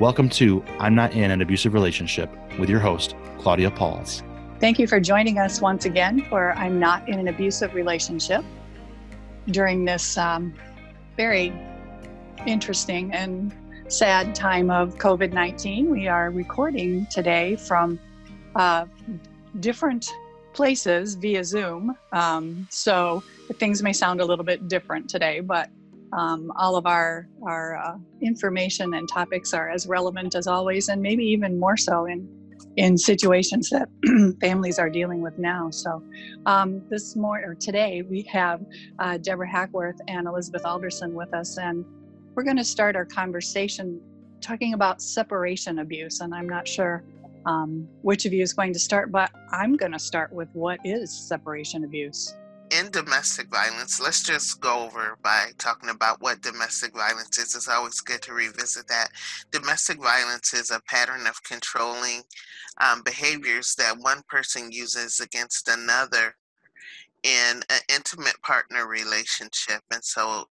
Welcome to I'm Not in an Abusive Relationship with your host, Claudia Pauls. Thank you for joining us once again for I'm Not in an Abusive Relationship during this very interesting and sad time of COVID-19. We are recording today from different places via Zoom. So things may sound a little bit different today, but all of our information and topics are as relevant as always, and maybe even more so in situations that families are dealing with now. So this morning, or today, we have Deborah Hackworth and Elizabeth Alderson with us, and we're going to start our conversation talking about separation abuse. And I'm not sure which of you is going to start, but I'm going to start with what is separation abuse. In domestic violence, let's just go over by talking about what domestic violence is. It's always good to revisit that. Domestic violence is a pattern of controlling behaviors that one person uses against another in an intimate partner relationship. And so it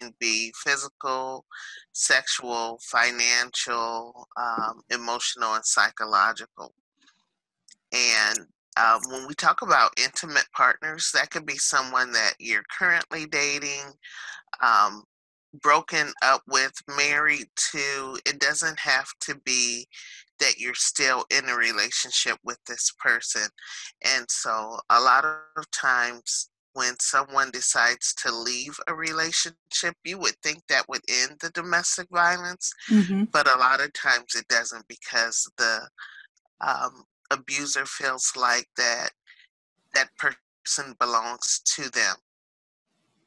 can be physical, sexual, financial, emotional, and psychological. And when we talk about intimate partners, that could be someone that you're currently dating, broken up with, married to. It doesn't have to be that you're still in a relationship with this person. And so a lot of times when someone decides to leave a relationship, you would think that would end the domestic violence, but a lot of times it doesn't, because the abuser feels like that person belongs to them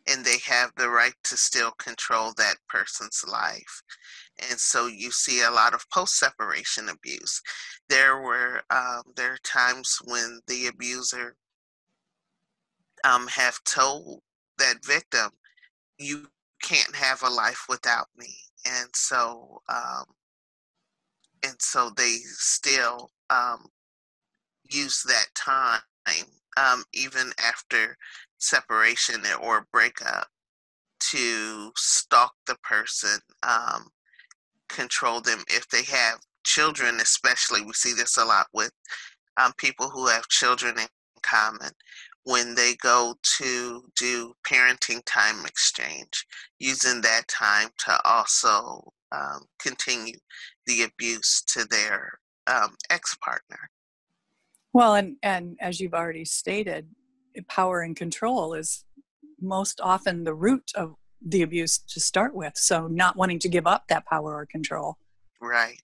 and they have the right to still control that person's life. And so you see a lot of post-separation abuse. There are times when the abuser have told that victim, you can't have a life without me. And so they still use that time, even after separation or breakup, to stalk the person, control them. If they have children, especially, we see this a lot with people who have children in common. When they go to do parenting time exchange, using that time to also continue the abuse to their ex-partner. Well, and as you've already stated, power and control is most often the root of the abuse to start with. So not wanting to give up that power or control. Right.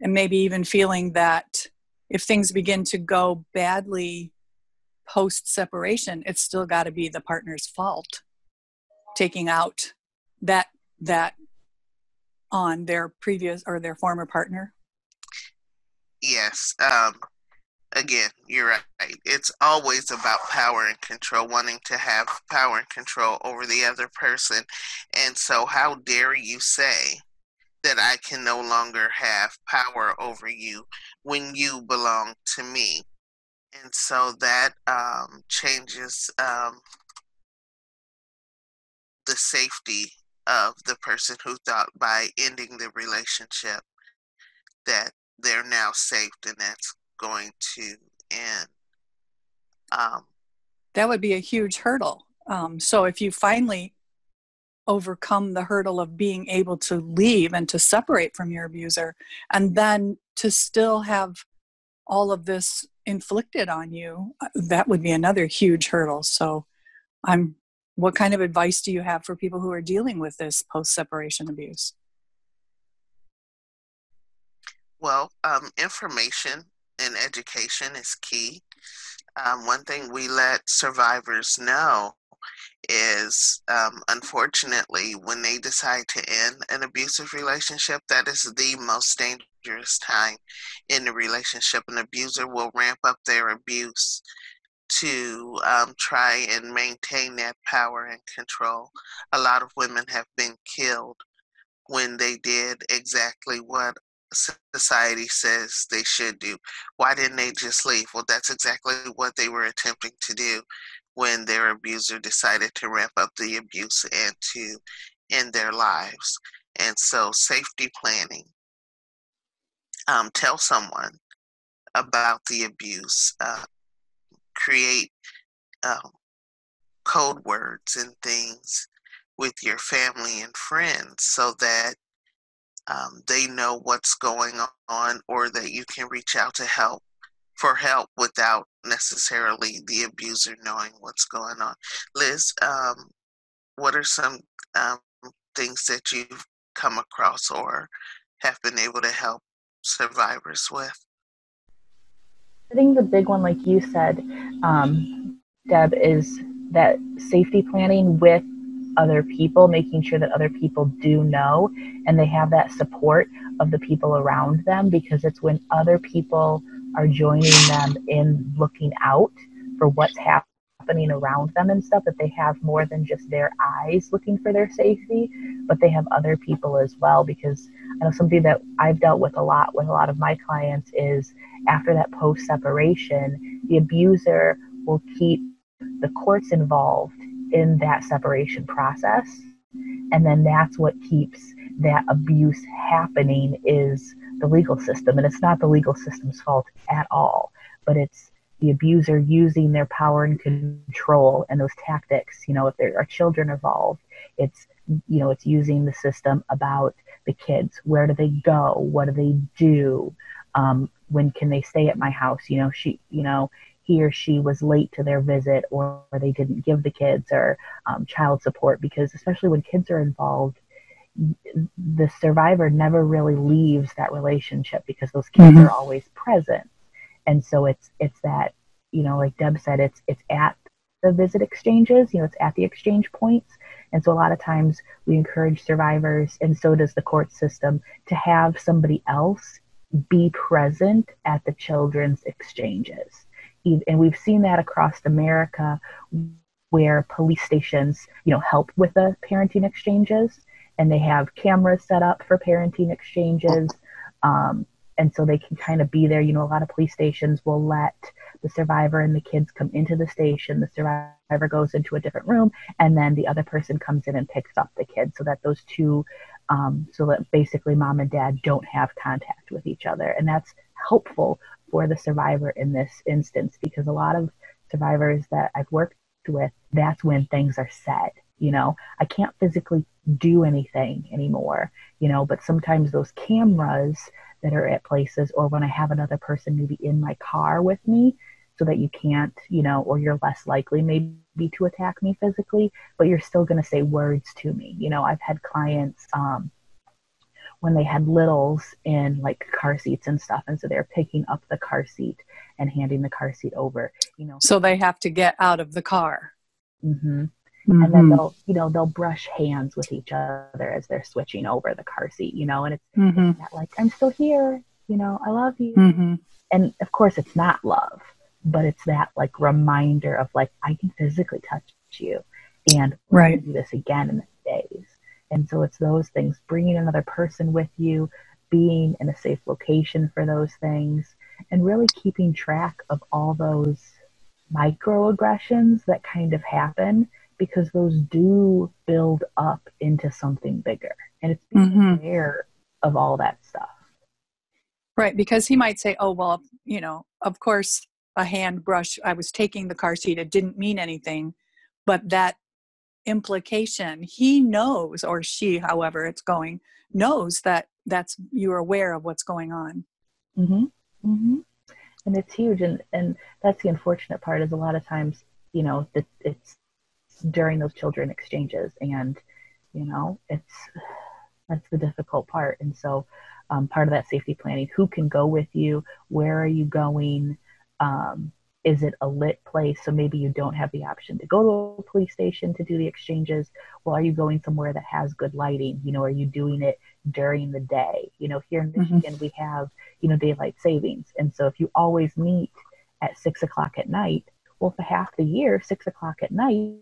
And maybe even feeling that if things begin to go badly post-separation, it's still got to be the partner's fault, taking out that on their previous or their former partner. Yes. Again, you're right. It's always about power and control, wanting to have power and control over the other person. And so how dare you say that I can no longer have power over you when you belong to me? And so that changes the safety of the person who thought by ending the relationship that they're now saved, and that's going to end. That would be a huge hurdle. So if you finally overcome the hurdle of being able to leave and to separate from your abuser, and then to still have all of this inflicted on you, that would be another huge hurdle. So what kind of advice do you have for people who are dealing with this post-separation abuse? Well, information and education is key. One thing we let survivors know is, unfortunately, when they decide to end an abusive relationship, that is the most dangerous time in the relationship. An abuser will ramp up their abuse to try and maintain that power and control. A lot of women have been killed when they did exactly what society says they should do. Why didn't they just leave? Well, that's exactly what they were attempting to do when their abuser decided to ramp up the abuse and to end their lives. And so safety planning, tell someone about the abuse, create code words and things with your family and friends so that they know what's going on, or that you can reach out to help without necessarily the abuser knowing what's going on. Liz, what are some things that you've come across or have been able to help survivors with? I think the big one, like you said, Deb, is that safety planning with other people, making sure that other people do know and they have that support of the people around them, because it's when other people are joining them in looking out for what's happening around them and stuff, that they have more than just their eyes looking for their safety, but they have other people as well. Because I know something that I've dealt with a lot of my clients is, after that post-separation, the abuser will keep the courts involved in that separation process, and then that's what keeps that abuse happening is the legal system. And it's not the legal system's fault at all, but it's the abuser using their power and control and those tactics. You know, if there are children involved, it's, you know, it's using the system about the kids. Where do they go? What do they do? When can they stay at my house? You know, he or she was late to their visit, or they didn't give the kids or child support, because especially when kids are involved, the survivor never really leaves that relationship because those kids are always present. And so it's that, you know, like Deb said, it's at the visit exchanges, you know, it's at the exchange points. And so a lot of times we encourage survivors, and so does the court system, to have somebody else be present at the children's exchanges. And we've seen that across America, where police stations, you know, help with the parenting exchanges, and they have cameras set up for parenting exchanges. And so they can kind of be there. You know, a lot of police stations will let the survivor and the kids come into the station. The survivor goes into a different room, and then the other person comes in and picks up the kid, so that those two, so that basically mom and dad don't have contact with each other. And that's helpful for the survivor in this instance, because a lot of survivors that I've worked with, that's when things are said. You know, I can't physically do anything anymore, you know, but sometimes those cameras that are at places, or when I have another person maybe in my car with me, so that you can't, you know, or you're less likely maybe to attack me physically, but you're still going to say words to me. You know, I've had clients, when they had littles in like car seats and stuff. And so they're picking up the car seat and handing the car seat over, you know. So they have to get out of the car. Mm-hmm. Mm-hmm. And then they'll, you know, they'll brush hands with each other as they're switching over the car seat, you know, and it's not like, I'm still here, you know, I love you. Mm-hmm. And of course it's not love, but it's that like reminder of like, I can physically touch you, and we're going to do this again in the days. And so it's those things, bringing another person with you, being in a safe location for those things, and really keeping track of all those microaggressions that kind of happen, because those do build up into something bigger. And it's being aware of all that stuff. Right, because he might say, oh, well, you know, of course, a hand brush, I was taking the car seat, it didn't mean anything, but that implication. He knows, or she, however it's going, knows that that's, you're aware of what's going on. Mm-hmm. Mm-hmm. And it's huge. And that's the unfortunate part, is a lot of times, you know, it's during those children exchanges, and, you know, that's the difficult part. And so part of that safety planning, who can go with you? Where are you going? Is it a lit place? So maybe you don't have the option to go to a police station to do the exchanges. Well, are you going somewhere that has good lighting? You know, are you doing it during the day? You know, here in Michigan, we have, you know, daylight savings. And so if you always meet at 6 o'clock at night, well, for half the year, 6 o'clock at night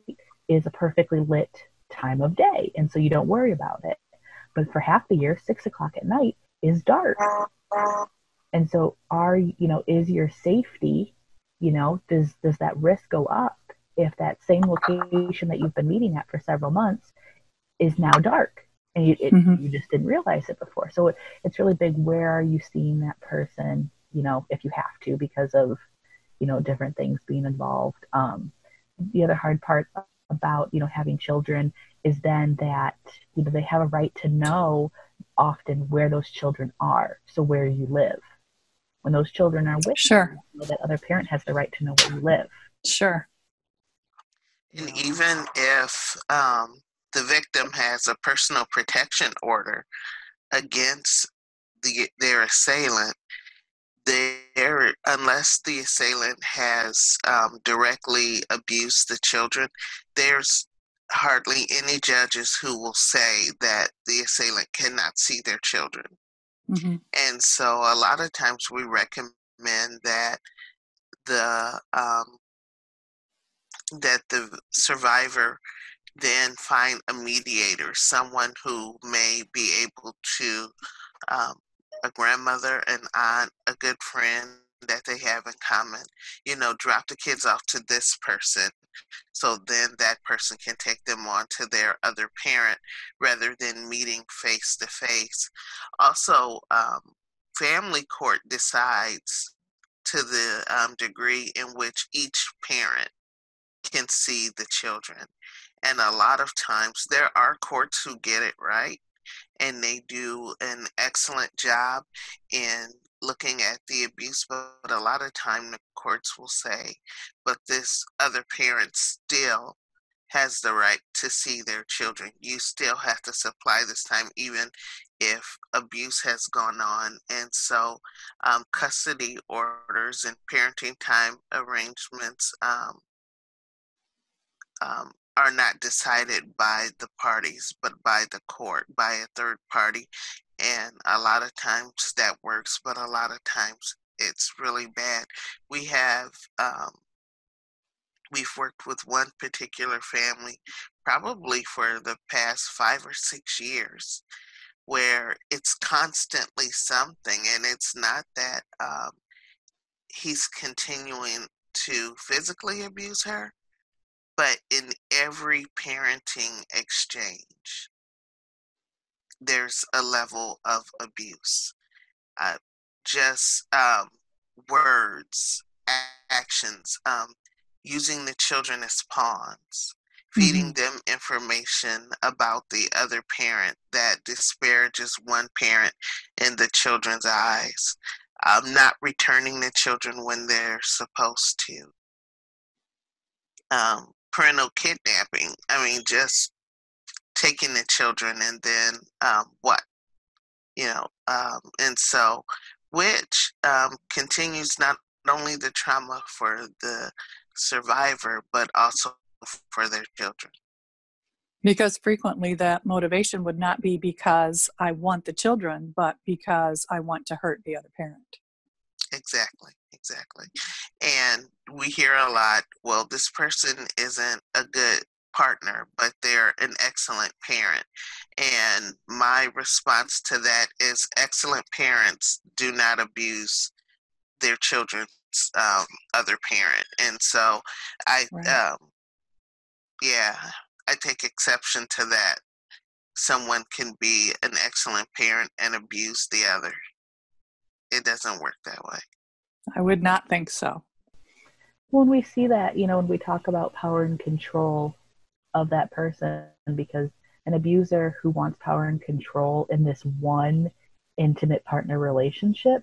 is a perfectly lit time of day. And so you don't worry about it. But for half the year, 6 o'clock at night is dark. And so is your safety, you know, does that risk go up if that same location that you've been meeting at for several months is now dark and you just didn't realize it before? So it's really big. Where are you seeing that person, you know, if you have to, because of, you know, different things being involved. The other hard part about, you know, having children is then that, you know, they have a right to know often where those children are. So where you live. When those children are with you, that other parent has the right to know where you live. Sure. And even if the victim has a personal protection order against their assailant, unless the assailant has directly abused the children, there's hardly any judges who will say that the assailant cannot see their children. Mm-hmm. And so a lot of times we recommend that the survivor then find a mediator, someone who may be able to, a grandmother, an aunt, a good friend that they have in common, you know, drop the kids off to this person. So then that person can take them on to their other parent rather than meeting face to face. Also, family court decides to the degree in which each parent can see the children. And a lot of times there are courts who get it right, and they do an excellent job in looking at the abuse, but a lot of time the courts will say, but this other parent still has the right to see their children. You still have to supply this time, even if abuse has gone on. And so custody orders and parenting time arrangements are not decided by the parties, but by the court, by a third party. And a lot of times that works, but a lot of times it's really bad. We have, we've worked with one particular family probably for the past 5 or 6 years where it's constantly something. And it's not that he's continuing to physically abuse her, but in every parenting exchange, there's a level of abuse. Words, actions, using the children as pawns, feeding them information about the other parent that disparages one parent in the children's eyes, not returning the children when they're supposed to, parental kidnapping. I mean, just taking the children and then and so which continues not only the trauma for the survivor, but also for their children. Because frequently that motivation would not be because I want the children, but because I want to hurt the other parent. Exactly. And we hear a lot, well, this person isn't a good partner, but they're an excellent parent. And my response to that is excellent parents do not abuse their children's other parent. And so I take exception to that. Someone can be an excellent parent and abuse the other. It doesn't work that way. I would not think so. When we see that, you know, when we talk about power and control, of that person, because an abuser who wants power and control in this one intimate partner relationship,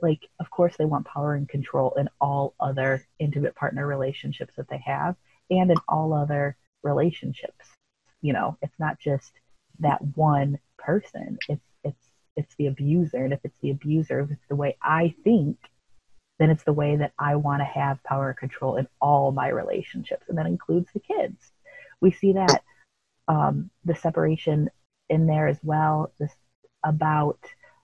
like, of course they want power and control in all other intimate partner relationships that they have and in all other relationships. You know, it's not just that one person, it's the abuser. And if it's the abuser, if it's the way I think, then it's the way that I want to have power and control in all my relationships. And that includes the kids. We see that the separation in there as well, this about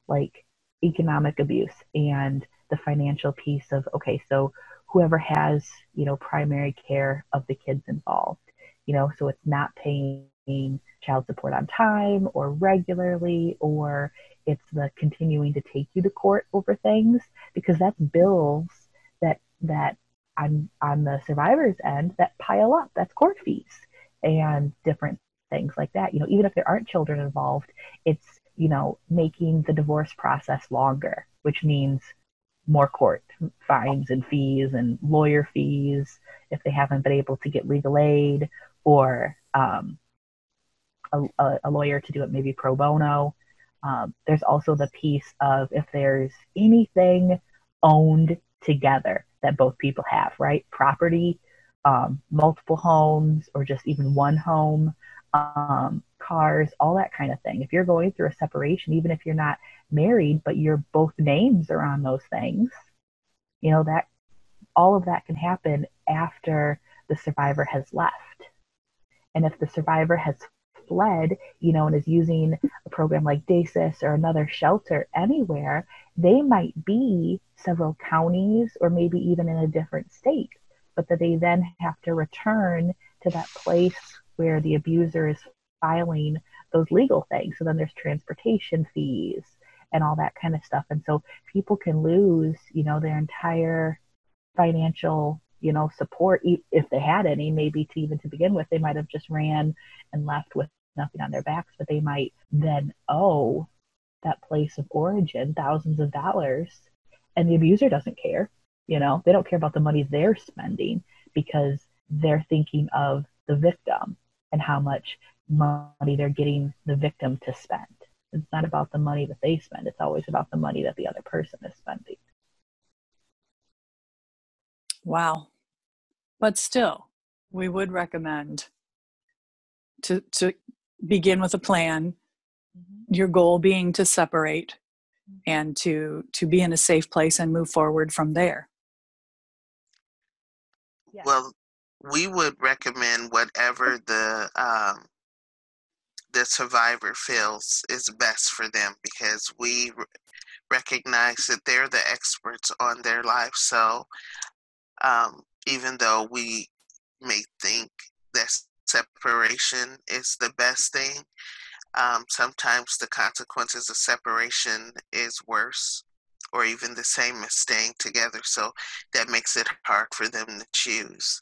like economic abuse and the financial piece of, okay, so whoever has, you know, primary care of the kids involved, you know, so it's not paying child support on time or regularly, or it's the continuing to take you to court over things, because that's bills that on the survivor's end that pile up. That's court fees and different things like that. You know, even if there aren't children involved, it's, you know, making the divorce process longer, which means more court fines and fees and lawyer fees if they haven't been able to get legal aid, or a lawyer to do it maybe pro bono. There's also the piece of if there's anything owned together that both people have, right? Property, multiple homes, or just even one home, cars, all that kind of thing. If you're going through a separation, even if you're not married, but your both names are on those things, you know, that all of that can happen after the survivor has left. And if the survivor has fled, you know, and is using a program like DASIS or another shelter anywhere, they might be several counties or maybe even in a different state, but that they then have to return to that place where the abuser is filing those legal things. So then there's transportation fees and all that kind of stuff. And so people can lose, you know, their entire financial, you know, support, if they had any, maybe to even to begin with. They might have just ran and left with nothing on their backs, but they might then owe that place of origin thousands of dollars, and the abuser doesn't care. You know, they don't care about the money they're spending, because they're thinking of the victim and how much money they're getting the victim to spend. It's not about the money that they spend. It's always about the money that the other person is spending. Wow. But still, we would recommend to begin with a plan, your goal being to separate and to be in a safe place and move forward from there. Yeah. Well, we would recommend whatever the survivor feels is best for them, because we recognize that they're the experts on their life. So even though we may think that separation is the best thing, sometimes the consequences of separation is worse, or even the same as staying together. So that makes it hard for them to choose.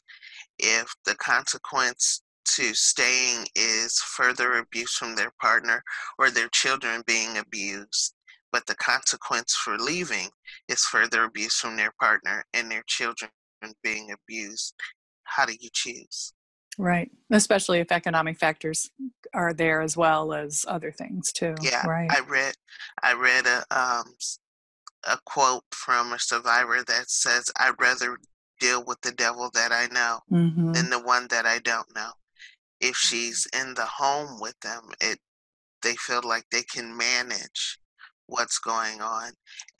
If the consequence to staying is further abuse from their partner or their children being abused, but the consequence for leaving is further abuse from their partner and their children being abused, how do you choose? Right. Especially if economic factors are there as well as other things too. Yeah. Right. I read a quote from a survivor that says, "I'd rather deal with the devil that I know than the one that I don't know." If she's in the home with them, they feel like they can manage what's going on.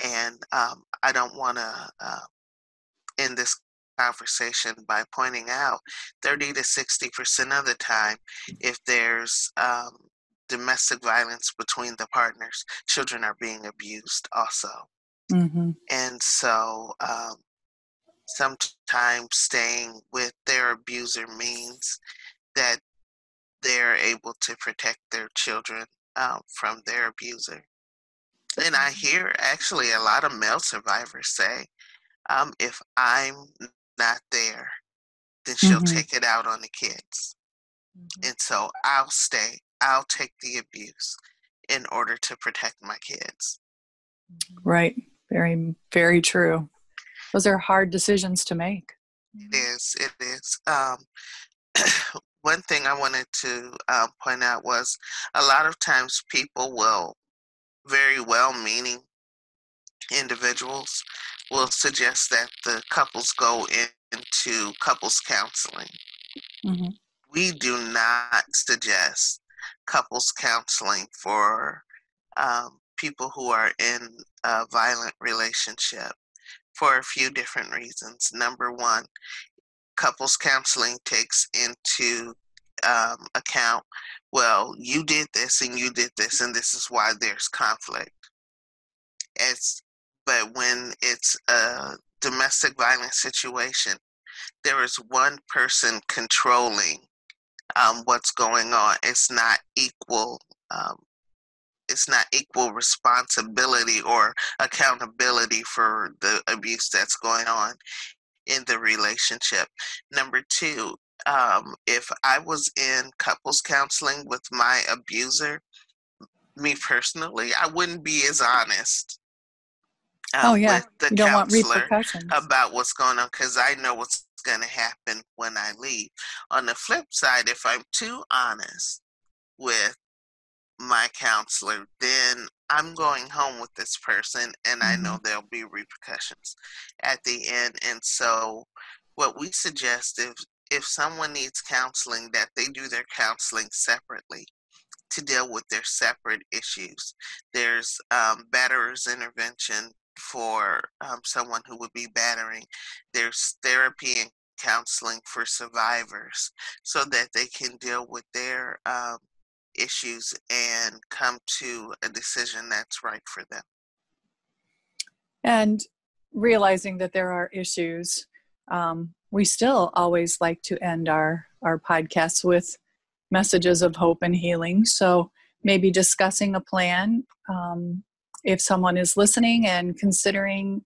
And I don't want to end this conversation by pointing out 30 to 60% of the time, if there's domestic violence between the partners, children are being abused also. And so sometimes staying with their abuser means that they're able to protect their children from their abuser. And I hear actually a lot of male survivors say, if I'm not there, then she'll take it out on the kids. And so I'll stay. I'll take the abuse in order to protect my kids. Right. Very, very true. Those are hard decisions to make. It is. It is. one thing I wanted to point out was a lot of times people will, very well-meaning individuals will suggest that the couples go into couples counseling. Mm-hmm. We do not suggest couples counseling for people who are in a violent relationship for a few different reasons. Number one, couples counseling takes into account, well, you did this and you did this, and this is why there's conflict. But when it's a domestic violence situation, there is one person controlling what's going on. It's not equal. It's not equal responsibility or accountability for the abuse that's going on in the relationship. Number two, if I was in couples counseling with my abuser, me personally, I wouldn't be as honest with the counselor about what's going on, because I know what's going to happen when I leave. On the flip side, if I'm too honest with my counselor, then I'm going home with this person, and I know there'll be repercussions at the end. And so what we suggest is, if someone needs counseling, that they do their counseling separately to deal with their separate issues. There's batterer's intervention for someone who would be battering. There's therapy and counseling for survivors so that they can deal with their issues and come to a decision that's right for them. And realizing that there are issues, we still always like to end our podcasts with messages of hope and healing. So maybe discussing a plan, if someone is listening and considering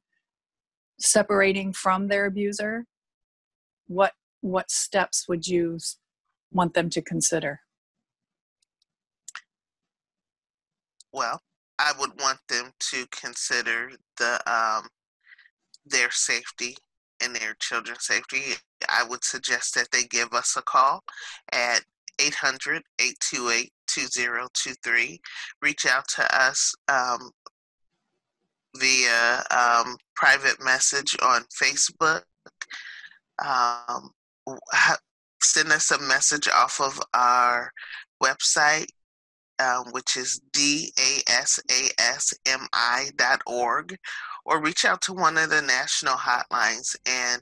separating from their abuser, what steps would you want them to consider? Well, I would want them to consider their safety and their children's safety. I would suggest that they give us a call at 800-828-2023. Reach out to us via private message on Facebook. Send us a message off of our website, which is DASASMI.org, or reach out to one of the national hotlines and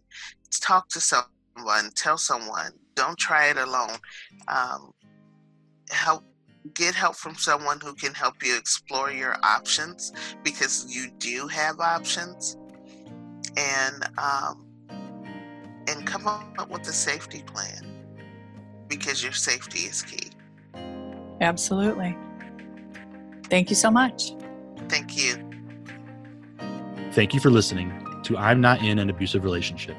talk to someone, tell someone. Don't try it alone. Get help from someone who can help you explore your options, because you do have options, and come up with a safety plan, because your safety is key. Absolutely. Thank you so much. Thank you. Thank you for listening to I'm Not in an Abusive Relationship.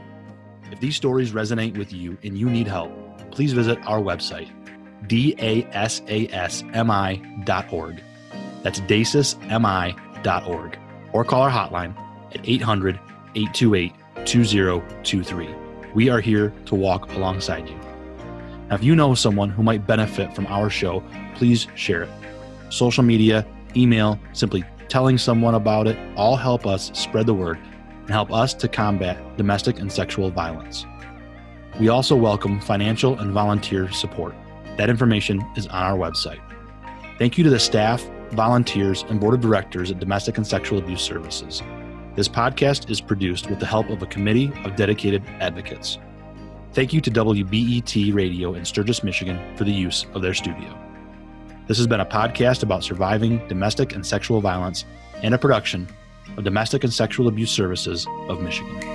If these stories resonate with you and you need help, please visit our website, DASASMI.org. That's DASISMI.org. Or call our hotline at 800-828-2023. We are here to walk alongside you. Now, if you know someone who might benefit from our show, please share it. Social media, email, simply telling someone about it, all help us spread the word and help us to combat domestic and sexual violence. We also welcome financial and volunteer support. That information is on our website. Thank you to the staff, volunteers, and board of directors at Domestic and Sexual Abuse Services. This podcast is produced with the help of a committee of dedicated advocates. Thank you to WBET Radio in Sturgis, Michigan for the use of their studio. This has been a podcast about surviving domestic and sexual violence and a production of Domestic and Sexual Abuse Services of Michigan.